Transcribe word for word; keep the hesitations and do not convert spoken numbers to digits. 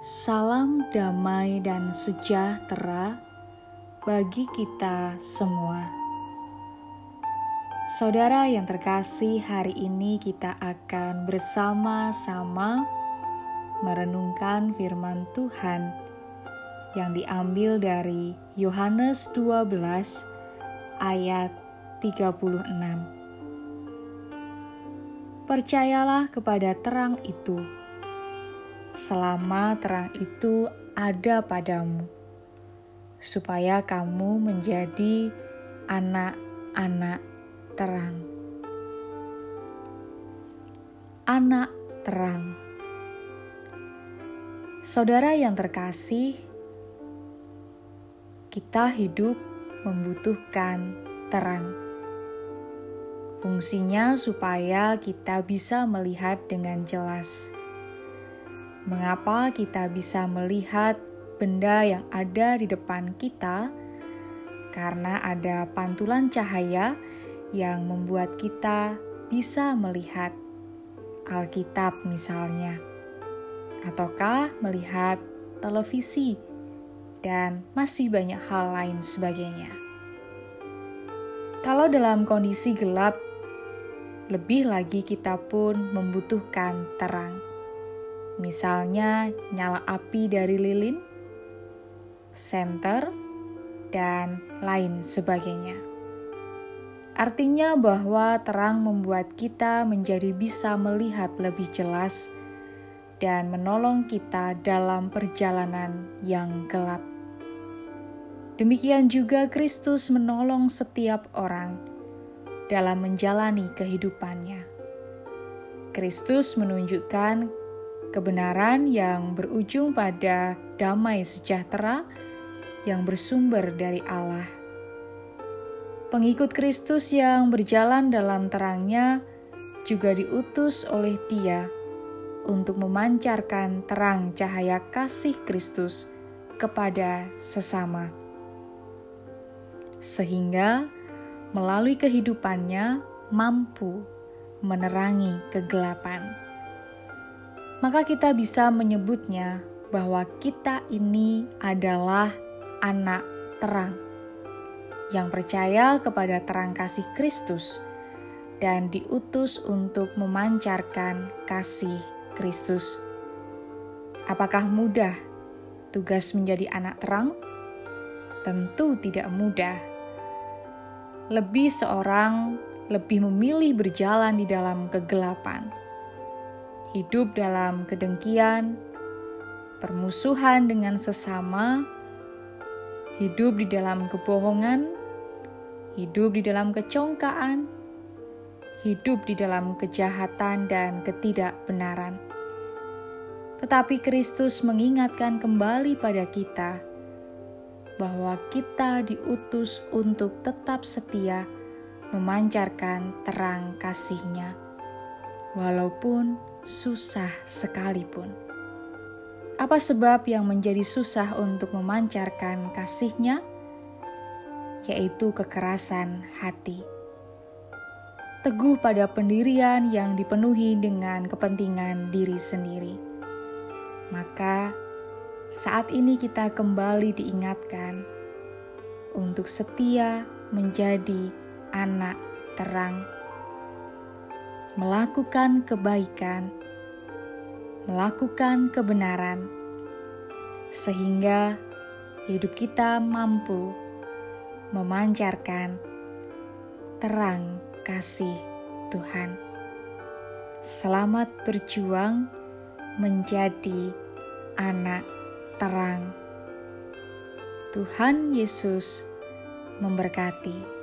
Salam damai dan sejahtera bagi kita semua. Saudara yang terkasih, hari ini kita akan bersama-sama merenungkan firman Tuhan yang diambil dari Yohanes dua belas ayat tiga puluh enam. Percayalah kepada terang itu, selama terang itu ada padamu, supaya kamu menjadi anak-anak terang. Anak terang. Saudara yang terkasih, kita hidup membutuhkan terang. Fungsinya supaya kita bisa melihat dengan jelas. Mengapa kita bisa melihat benda yang ada di depan kita? Karena ada pantulan cahaya yang membuat kita bisa melihat Alkitab misalnya, ataukah melihat televisi dan masih banyak hal lain sebagainya. Kalau dalam kondisi gelap, lebih lagi kita pun membutuhkan terang. Misalnya nyala api dari lilin, senter, dan lain sebagainya. Artinya bahwa terang membuat kita menjadi bisa melihat lebih jelas dan menolong kita dalam perjalanan yang gelap. Demikian juga Kristus menolong setiap orang dalam menjalani kehidupannya. Kristus menunjukkan kebenaran yang berujung pada damai sejahtera yang bersumber dari Allah. Pengikut Kristus yang berjalan dalam terangnya juga diutus oleh Dia untuk memancarkan terang cahaya kasih Kristus kepada sesama. Sehingga melalui kehidupannya mampu menerangi kegelapan. Maka kita bisa menyebutnya bahwa kita ini adalah anak terang yang percaya kepada terang kasih Kristus dan diutus untuk memancarkan kasih Kristus. Apakah mudah tugas menjadi anak terang? Tentu tidak mudah. Lebih seorang lebih memilih berjalan di dalam kegelapan, hidup dalam kedengkian, permusuhan dengan sesama, hidup di dalam kebohongan, hidup di dalam kecongkaan, hidup di dalam kejahatan dan ketidakbenaran. Tetapi Kristus mengingatkan kembali pada kita bahwa kita diutus untuk tetap setia memancarkan terang kasih-Nya, walaupun susah sekalipun. Apa sebab yang menjadi susah untuk memancarkan kasih-Nya? Yaitu kekerasan hati. Teguh pada pendirian yang dipenuhi dengan kepentingan diri sendiri. Maka saat ini kita kembali diingatkan untuk setia menjadi anak terang, melakukan kebaikan, melakukan kebenaran, sehingga hidup kita mampu memancarkan terang kasih Tuhan. Selamat berjuang menjadi anak terang. Tuhan Yesus memberkati.